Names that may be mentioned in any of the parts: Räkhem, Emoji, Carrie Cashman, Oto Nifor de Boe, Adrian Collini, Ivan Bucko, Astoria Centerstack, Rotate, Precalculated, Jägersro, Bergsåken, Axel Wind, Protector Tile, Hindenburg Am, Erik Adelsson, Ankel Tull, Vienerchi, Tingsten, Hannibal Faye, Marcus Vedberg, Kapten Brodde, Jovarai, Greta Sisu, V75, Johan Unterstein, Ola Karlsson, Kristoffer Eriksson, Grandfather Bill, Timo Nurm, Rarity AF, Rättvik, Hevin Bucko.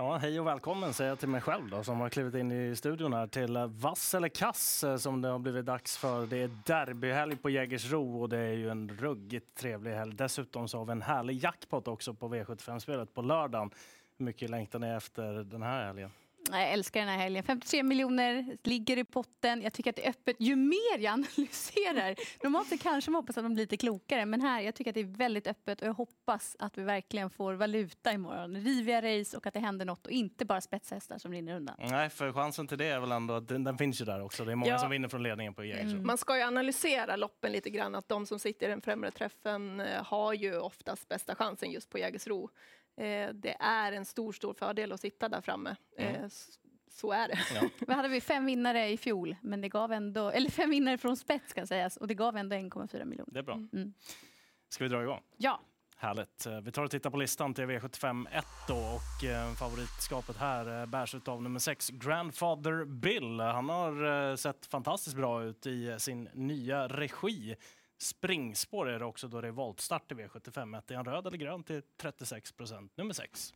Ja, hej och välkommen säger jag till mig själv då, som har klivit in i studion här till Vass eller Kass som det har blivit dags för. Det är derbyhelg på Jägersro och det är ju en ruggigt trevlig helg. Dessutom så har vi en härlig jackpot också på V75-spelet på lördagen. Mycket längtan är efter den här helgen. Jag älskar den här helgen. 53 miljoner ligger i potten. Jag tycker att det är öppet. Ju mer jag analyserar, normalt så kanske man hoppas att de blir lite klokare. Men här, jag tycker att det är väldigt öppet. Och jag hoppas att vi verkligen får valuta imorgon. Riviga race och att det händer något. Och inte bara spetshästar som rinner undan. Nej, för chansen till det är väl ändå att den finns ju där också. Det är många som vinner från ledningen på Jägersro. Man ska ju analysera loppen lite grann. Att de som sitter i den främre träffen har ju oftast bästa chansen just på Jägersro. Det är en stor fördel att sitta där framme. Så är det. Ja. Vi hade vi 5 vinnare i fjol, men det gav ändå, eller 5 vinnare från spets kan sägas, och det gav ändå 1,4 miljoner. Det är bra. Ska vi dra igång? Ja. Härligt. Vi tar och tittar på listan till V75-1 då, och favoritskapet här bärs av nummer 6, Grandfather Bill. Han har sett fantastiskt bra ut i sin nya regi. Springspår är det också då det är voltstart i V75-1. Är han röd eller grön till 36%? Nummer 6.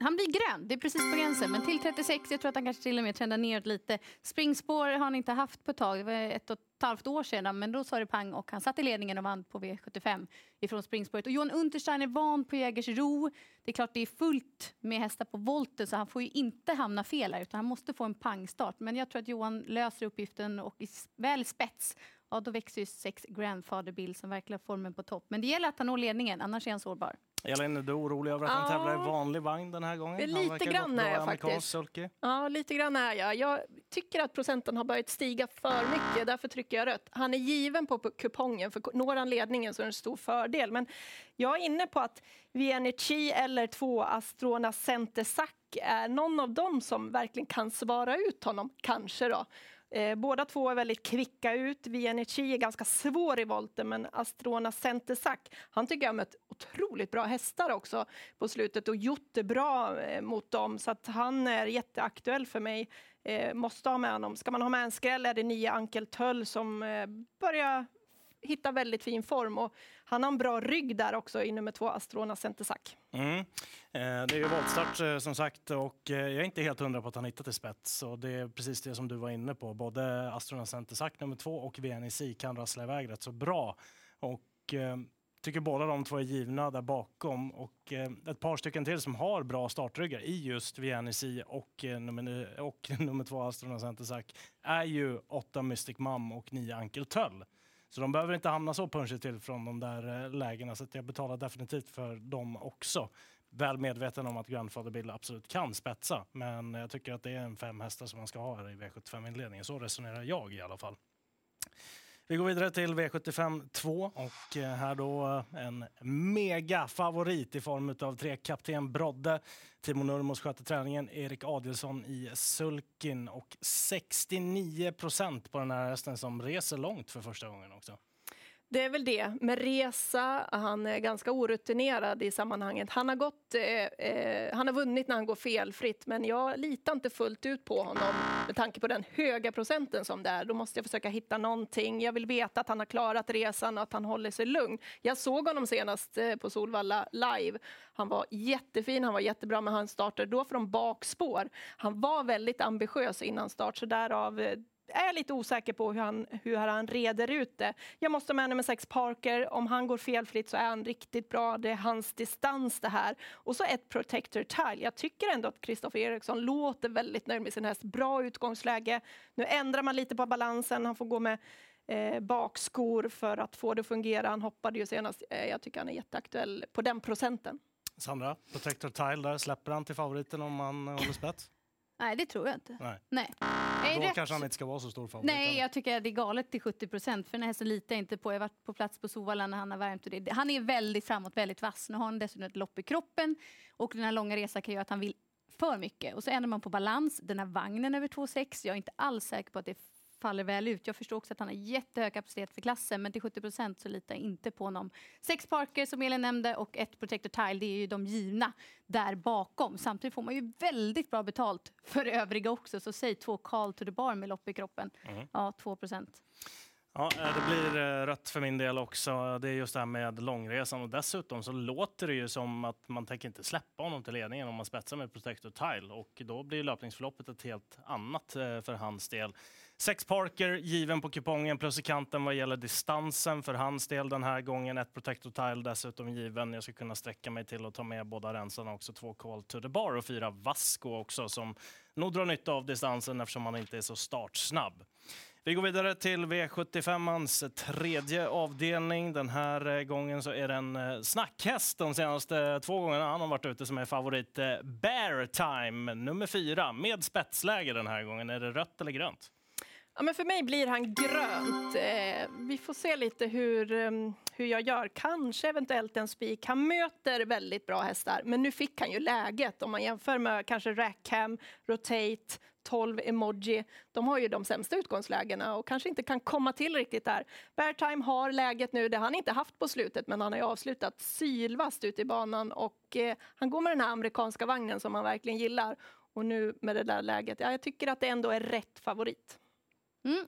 Han blir grön, det är precis på gränsen. Men till 36, jag tror att han kanske till och med trendar neråt lite. Springspår har han inte haft på ett tag. Det var 1,5 år sedan, men då sa det pang och han satt i ledningen och vann på V75 ifrån springspåret. Och Johan Unterstein är van på Jägersro. Det är klart det är fullt med hästar på volten så han får ju inte hamna fel här, utan han måste få en pangstart. Men jag tror att Johan löser uppgiften och är väl spets. Ja, då växer ju 6 Grandfather Bill som verkligen har formen på topp. Men det gäller att han når ledningen, annars är han sårbar. Elin, är du orolig över att han tävlar i vanlig vagn den här gången? Lite grann är jag faktiskt. Ja, lite grann är jag. Jag tycker att procenten har börjat stiga för mycket. Därför trycker jag rött. Han är given på kupongen. För når han ledningen så är det en stor fördel. Men jag är inne på att Vienerchi eller 2 Astoria Centerstack är någon av dem som verkligen kan svara ut honom. Kanske då. Båda två är väldigt kvicka ut. Vienerchi är ganska svår i volten, men Astoria Centerstack, han tycker jag har mött otroligt bra hästar också på slutet och gjort det bra mot dem. Så att han är jätteaktuell för mig. Måste ha med honom. Ska man ha med en skräll är det 9 Ankel Tull som börjar hitta väldigt fin form. Och han har en bra rygg där också i nummer 2 Astoria Centerstack. Det är ju voltstart som sagt och jag är inte helt hundra på att han hittat till spets. Och det är precis det som du var inne på. Både Astoria Centerstack nummer 2 och VNC kan rassla iväg rätt så bra. Och tycker båda de två är givna där bakom. Och ett par stycken till som har bra startryggar i just VNC och nummer 2 Astoria Centerstack är ju 8 Mystic Mam och 9 Ankel Tull. Så de behöver inte hamna så punchigt till från de där lägena. Så att jag betalar definitivt för dem också. Väl medveten om att Grandfather Bill absolut kan spetsa. Men jag tycker att det är en 5 hästar som man ska ha här i V75-inledningen. Så resonerar jag i alla fall. Vi går vidare till V75-2. Och här då en mega favorit i form av 3 Kapten Brodde. Timo Nurm sköter träningen. Erik Adelsson i sulken. Och 69% på den här hästen som reser långt för första gången också. Det är väl det. Med resa, han är ganska orutinerad i sammanhanget. Han har vunnit när han går felfritt, men jag litar inte fullt ut på honom med tanke på den höga procenten som det är. Då måste jag försöka hitta någonting. Jag vill veta att han har klarat resan och att han håller sig lugn. Jag såg honom senast på Solvalla live. Han var jättefin, han var jättebra, men han startade då från bakspår. Han var väldigt ambitiös innan start, så därav är jag lite osäker på hur han reder ut det. Jag måste med nummer 6 Parker. Om han går felfritt så är han riktigt bra. Det är hans distans det här. Och så ett Protector Tile. Jag tycker ändå att Kristoffer Eriksson låter väldigt nöjd med sin häst. Bra utgångsläge. Nu ändrar man lite på balansen. Han får gå med bakskor för att få det att fungera. Han hoppade ju senast. Jag tycker han är jätteaktuell på den procenten. Sandra, Protector Tile där. Släpper han till favoriten om han håller spett? Nej, det tror jag inte. Nej. Då kanske han inte ska vara så stor favorit. Nej, jag tycker att det är galet till 70%. För den här så litar jag inte på. Jag har varit på plats på Sovalla när han har värmt. Och det. Han är väldigt framåt, väldigt vass. Nu har han dessutom ett lopp i kroppen. Och den här långa resan kan göra att han vill för mycket. Och så ändrar man på balans. Den här vagnen över 2,6. Jag är inte alls säker på att det faller väl ut. Jag förstår också att han har jättehög kapacitet för klassen. Men till 70% så litar jag inte på honom. 6 Parker som Elin nämnde och 1 Protector Tile. Det är ju de givna där bakom. Samtidigt får man ju väldigt bra betalt för övriga också. Så säg 2 Call to the Bar med lopp i kroppen. Ja, 2%. Ja, det blir rött för min del också. Det är just det här med långresan. Och dessutom så låter det ju som att man tänker inte släppa honom till ledningen om man spetsar med Protector Tile. Och då blir löpningsförloppet ett helt annat för hans del. 6 Parker given på kupongen plus i kanten vad gäller distansen för hans del den här gången. 1 Protector Tile dessutom given. Jag ska kunna sträcka mig till och ta med båda rensarna också. 2 Call to the Bar och 4 Vasco också som nog drar nytta av distansen eftersom han inte är så startsnabb. Vi går vidare till V75-ans tredje avdelning. Den här gången så är det en snackhäst de senaste 2 gångerna. Han har varit ute som är favorit. Bear Time, nummer 4, med spetsläge den här gången. Är det rött eller grönt? Ja, men för mig blir han grönt. Vi får se lite hur jag gör. Kanske eventuellt en spik. Han möter väldigt bra hästar. Men nu fick han ju läget. Om man jämför med kanske Räkhem, Rotate, 12 Emoji. De har ju de sämsta utgångslägena och kanske inte kan komma till riktigt där. Bear Time har läget nu. Det har han inte haft på slutet, men han har ju avslutat sylvast ut i banan. Och han går med den här amerikanska vagnen som han verkligen gillar. Och nu med det där läget. Ja, jag tycker att det ändå är rätt favorit.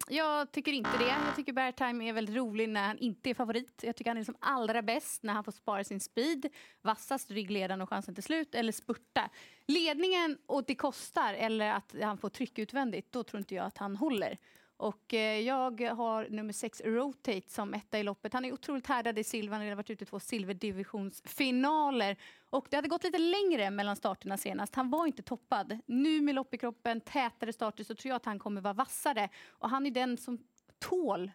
Jag tycker inte det. Jag tycker Bear Time är väldigt rolig när han inte är favorit. Jag tycker han är liksom allra bäst när han får spara sin speed. Vassast ryggledaren och chansen till slut. Eller spurta. Ledningen och det kostar. Eller att han får tryck utvändigt. Då tror inte jag att han håller. Och jag har nummer 6 Rotate som etta i loppet. Han är otroligt härdad i silver. Han har varit ute i 2 silverdivisionsfinaler. Och det hade gått lite längre mellan starterna senast. Han var inte toppad. Nu med lopp i kroppen, tätare starter, så tror jag att han kommer vara vassare. Och han är den som tål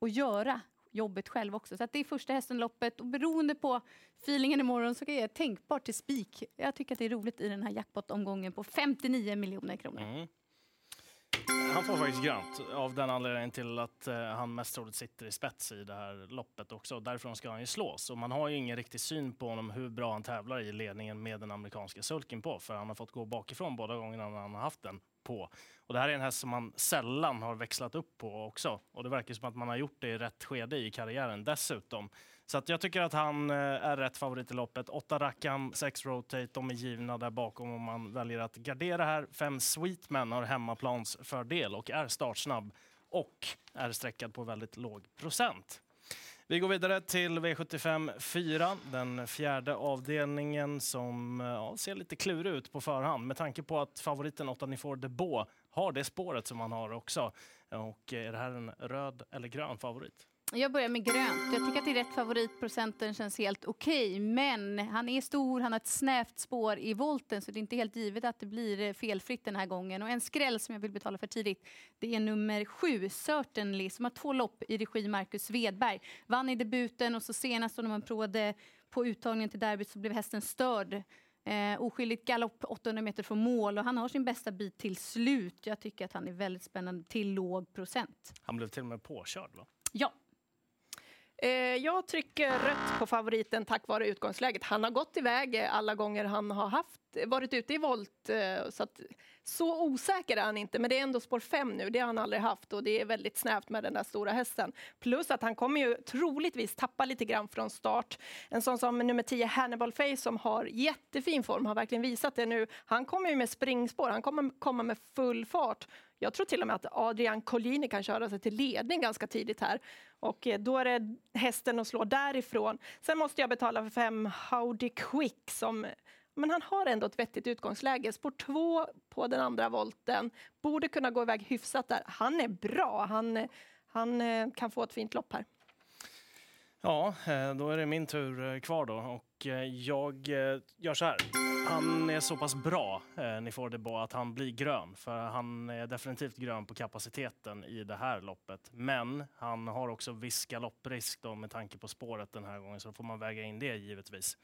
att göra jobbet själv också. Så att det är första hästen i loppet. Och beroende på feelingen imorgon så är det tänkbart till spik. Jag tycker att det är roligt i den här jackpot-omgången på 59 miljoner kronor. Mm. Han får faktiskt grönt av den anledningen till att han mest troligt sitter i spets i det här loppet också. Därifrån ska han ju slås. Och man har ju ingen riktig syn på honom hur bra han tävlar i ledningen med den amerikanska sulken på. För han har fått gå bakifrån båda gångerna när han har haft den på. Och det här är en häst som man sällan har växlat upp på också. Och det verkar som att man har gjort det i rätt skede i karriären dessutom. Så att jag tycker att han är rätt favorit i loppet. 8 Räkhem, 6 Rotate, de är givna där bakom om man väljer att gardera här. 5 Sweet Men har hemmaplans fördel och är startsnabb och är sträckad på väldigt låg procent. Vi går vidare till V75 4, den fjärde avdelningen som ser lite klurig ut på förhand med tanke på att favoriten Oto Nifor de Boe har det spåret som han har också. Och är det här en röd eller grön favorit? Jag börjar med grönt. Jag tycker att det är rätt favorit. Procenten känns helt okej. Men han är stor, han har ett snävt spår i volten. Så det är inte helt givet att det blir felfritt den här gången. Och en skräll som jag vill betala för tidigt. Det är nummer 7, Certainly. Som har 2 lopp i regi Marcus Vedberg. Vann i debuten och så senast när man provade på uttagningen till derbyt så blev hästen störd. Oskyldigt galopp 800 meter från mål och han har sin bästa bit till slut. Jag tycker att han är väldigt spännande till låg procent. Han blev till och med påkörd, va? Ja. Jag trycker rött på favoriten tack vare utgångsläget. Han har gått iväg alla gånger han har varit ute i volt. Så osäker är han inte, men det är ändå spår 5 nu. Det har han aldrig haft och det är väldigt snävt med den där stora hästen. Plus att han kommer ju troligtvis tappa lite grann från start. En sån som nummer 10 Hannibal Faye som har jättefin form, har verkligen visat det nu. Han kommer ju med springspår, han kommer komma med full fart. Jag tror till och med att Adrian Collini kan köra sig till ledning ganska tidigt här. Och då är det hästen att slå därifrån. Sen måste jag betala för 5 Howdy Quick som... Men han har ändå ett vettigt utgångsläge. Spår 2 på den andra volten. Borde kunna gå iväg hyfsat där. Han är bra. Han kan få ett fint lopp här. Ja, då är det min tur kvar då. Och jag gör så här. Han är så pass bra, Nifor de Boe, att han blir grön. För han är definitivt grön på kapaciteten i det här loppet. Men han har också viss galopprisk då, med tanke på spåret den här gången. Så får man väga in det givetvis.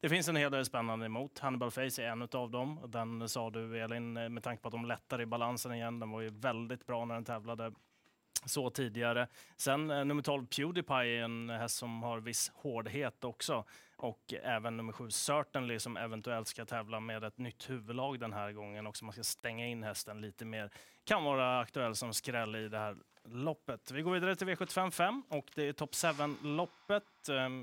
Det finns en hel del spännande emot. Hannibal Faye är en av dem. Den sa du, Elin, med tanke på att de lättar i balansen igen. Den var ju väldigt bra när den tävlade så tidigare. Sen nummer 12 PewDiePie är en häst som har viss hårdhet också. Och även nummer 7 Certainly som eventuellt ska tävla med ett nytt huvudlag den här gången. Och man ska stänga in hästen lite mer. Kan vara aktuell som skräll i det här loppet. Vi går vidare till V75-5 och det är Top 7-loppet.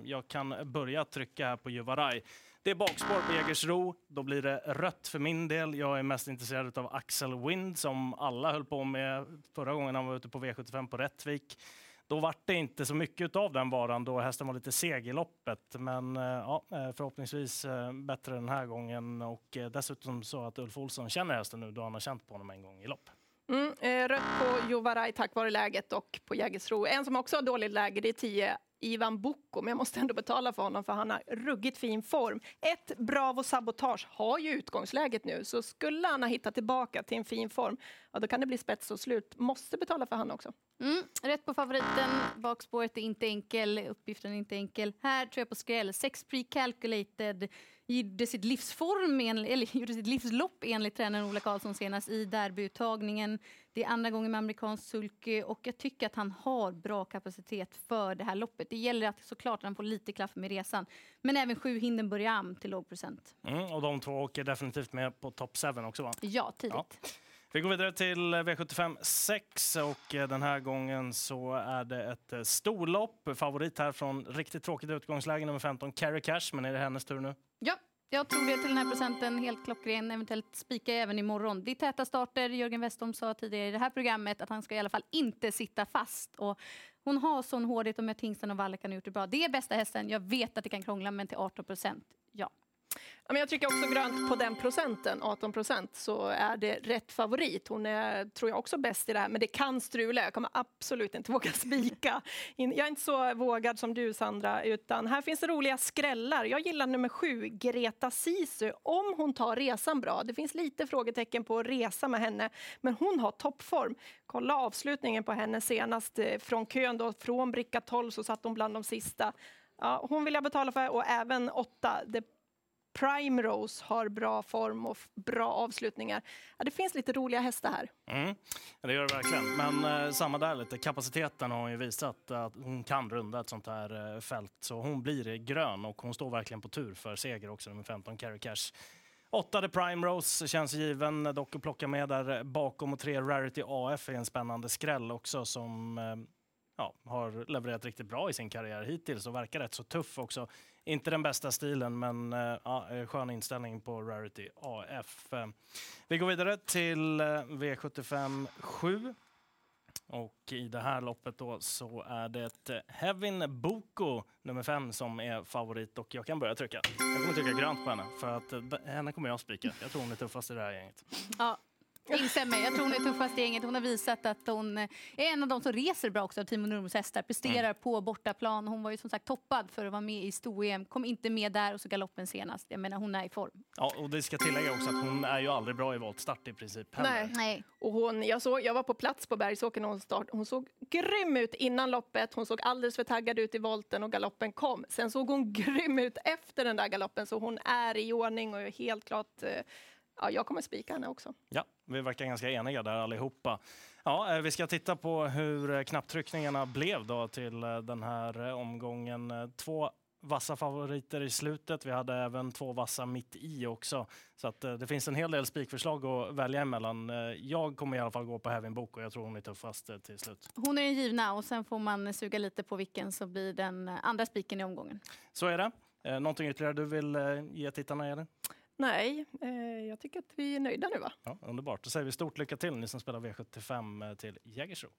Jag kan börja trycka här på Jovarai. Det är bakspår på Jägersro. Då blir det rött för min del. Jag är mest intresserad av Axel Wind som alla höll på med förra gången han var ute på V75 på Rättvik. Då var det inte så mycket av den varan då hästen var lite seg i loppet. Men ja, förhoppningsvis bättre den här gången. Och dessutom så att Ulf Olsson känner hästen nu då han har känt på honom en gång i lopp. Rött på Jovarai tack vare läget och på Jägersro. En som också har dåligt läge det är 10 Ivan Bucko, men jag måste ändå betala för honom för han har ruggigt fin form. Ett Bravo Sabotage har ju utgångsläget nu, så skulle han ha hittat tillbaka till en fin form, ja, då kan det bli spets och slut. Måste betala för han också. Rätt på favoriten, bakspåret är inte enkel, uppgiften är inte enkel. Här tror jag på skräll, 6 Precalculated gjorde sitt livsform, eller gjorde sitt livslopp enligt tränaren Ola Karlsson senast i derbyuttagningen. Det är andra gången med amerikansk sulke och jag tycker att han har bra kapacitet för det här loppet. Det gäller att såklart han får lite klaff med resan, men även 7 Hindenburg Am till låg procent. Och de två åker definitivt med på top 7 också, va? Ja, tidigt. Ja. Vi går vidare till V75 6 och den här gången så är det ett storlopp. Favorit här från riktigt tråkigt utgångsläge nummer 15, Carrie Cashman. Är det hennes tur nu? Ja, jag tror det till den här procenten. Helt klockren, eventuellt spika även imorgon. Det är täta starter. Jörgen Westholm sa tidigare i det här programmet att han ska i alla fall inte sitta fast. Och hon har sån hårdhet och med Tingsten och Valle kan ha gjort det bra. Det är bästa hästen. Jag vet att det kan krångla, men till 18%, ja. Ja, men jag tycker också grönt på den procenten, 18%, så är det rätt favorit. Hon är, tror jag, också bäst i det här, men det kan strula. Jag kommer absolut inte våga spika. Jag är inte så vågad som du, Sandra, utan här finns det roliga skrällar. Jag gillar nummer 7, Greta Sisu, om hon tar resan bra. Det finns lite frågetecken på resa med henne, men hon har toppform. Kolla avslutningen på henne senast från kön då, från bricka 12 så satt hon bland de sista. Ja, hon vill jag betala för, och även 8, Prime Rose har bra form och bra avslutningar. Ja, det finns lite roliga hästar här. Det gör det verkligen. Men samma där lite. Kapaciteten har ju visat att hon kan runda ett sånt här fält. Så hon blir grön och hon står verkligen på tur för seger också. Nummer 15, Carrie Cash. 8 Prime Rose känns given. Dock att plocka med där bakom, och 3 Rarity AF är en spännande skräll också som... Ja, har levererat riktigt bra i sin karriär hittills och verkar rätt så tuff också. Inte den bästa stilen, men ja, skön inställning på Rarity AF. Vi går vidare till V75 7. Och i det här loppet då så är det Hevin Bucko, nummer 5, som är favorit. Och jag kan börja trycka. Jag kommer trycka grönt på henne, för att henne kommer jag spika. Jag tror hon är tuffast i det här gänget. Ja. Instämmer. Jag tror hon är tuffast i gänget. Hon har visat att hon är en av de som reser bra också. Timo Nurms hästar presterar på bortaplan. Hon var ju som sagt toppad för att vara med i Stor-EM. Kom inte med där och så galoppen senast. Jag menar, hon är i form. Ja, och det ska tillägga också att hon är ju aldrig bra i voltstart i princip. Nej. Och hon, jag var på plats på Bergsåken när hon start. Hon såg grym ut innan loppet. Hon såg alldeles för taggad ut i volten och galoppen kom. Sen såg hon grym ut efter den där galoppen. Så hon är i ordning och är helt klart... Ja, jag kommer spika henne också. Ja, vi verkar ganska eniga där allihopa. Ja, vi ska titta på hur knapptryckningarna blev då till den här omgången. 2 vassa favoriter i slutet. Vi hade även 2 vassa mitt i också. Så att det finns en hel del spikförslag att välja emellan. Jag kommer i alla fall gå på Hevin Bucko, och jag tror hon är tuffast till slut. Hon är den givna, och sen får man suga lite på vilken så blir den andra spiken i omgången. Så är det. Någonting ytterligare du vill ge tittarna, Elin? Nej, jag tycker att vi är nöjda nu, va? Ja, underbart. Då säger vi stort lycka till, ni som spelar V75 till Jägersro.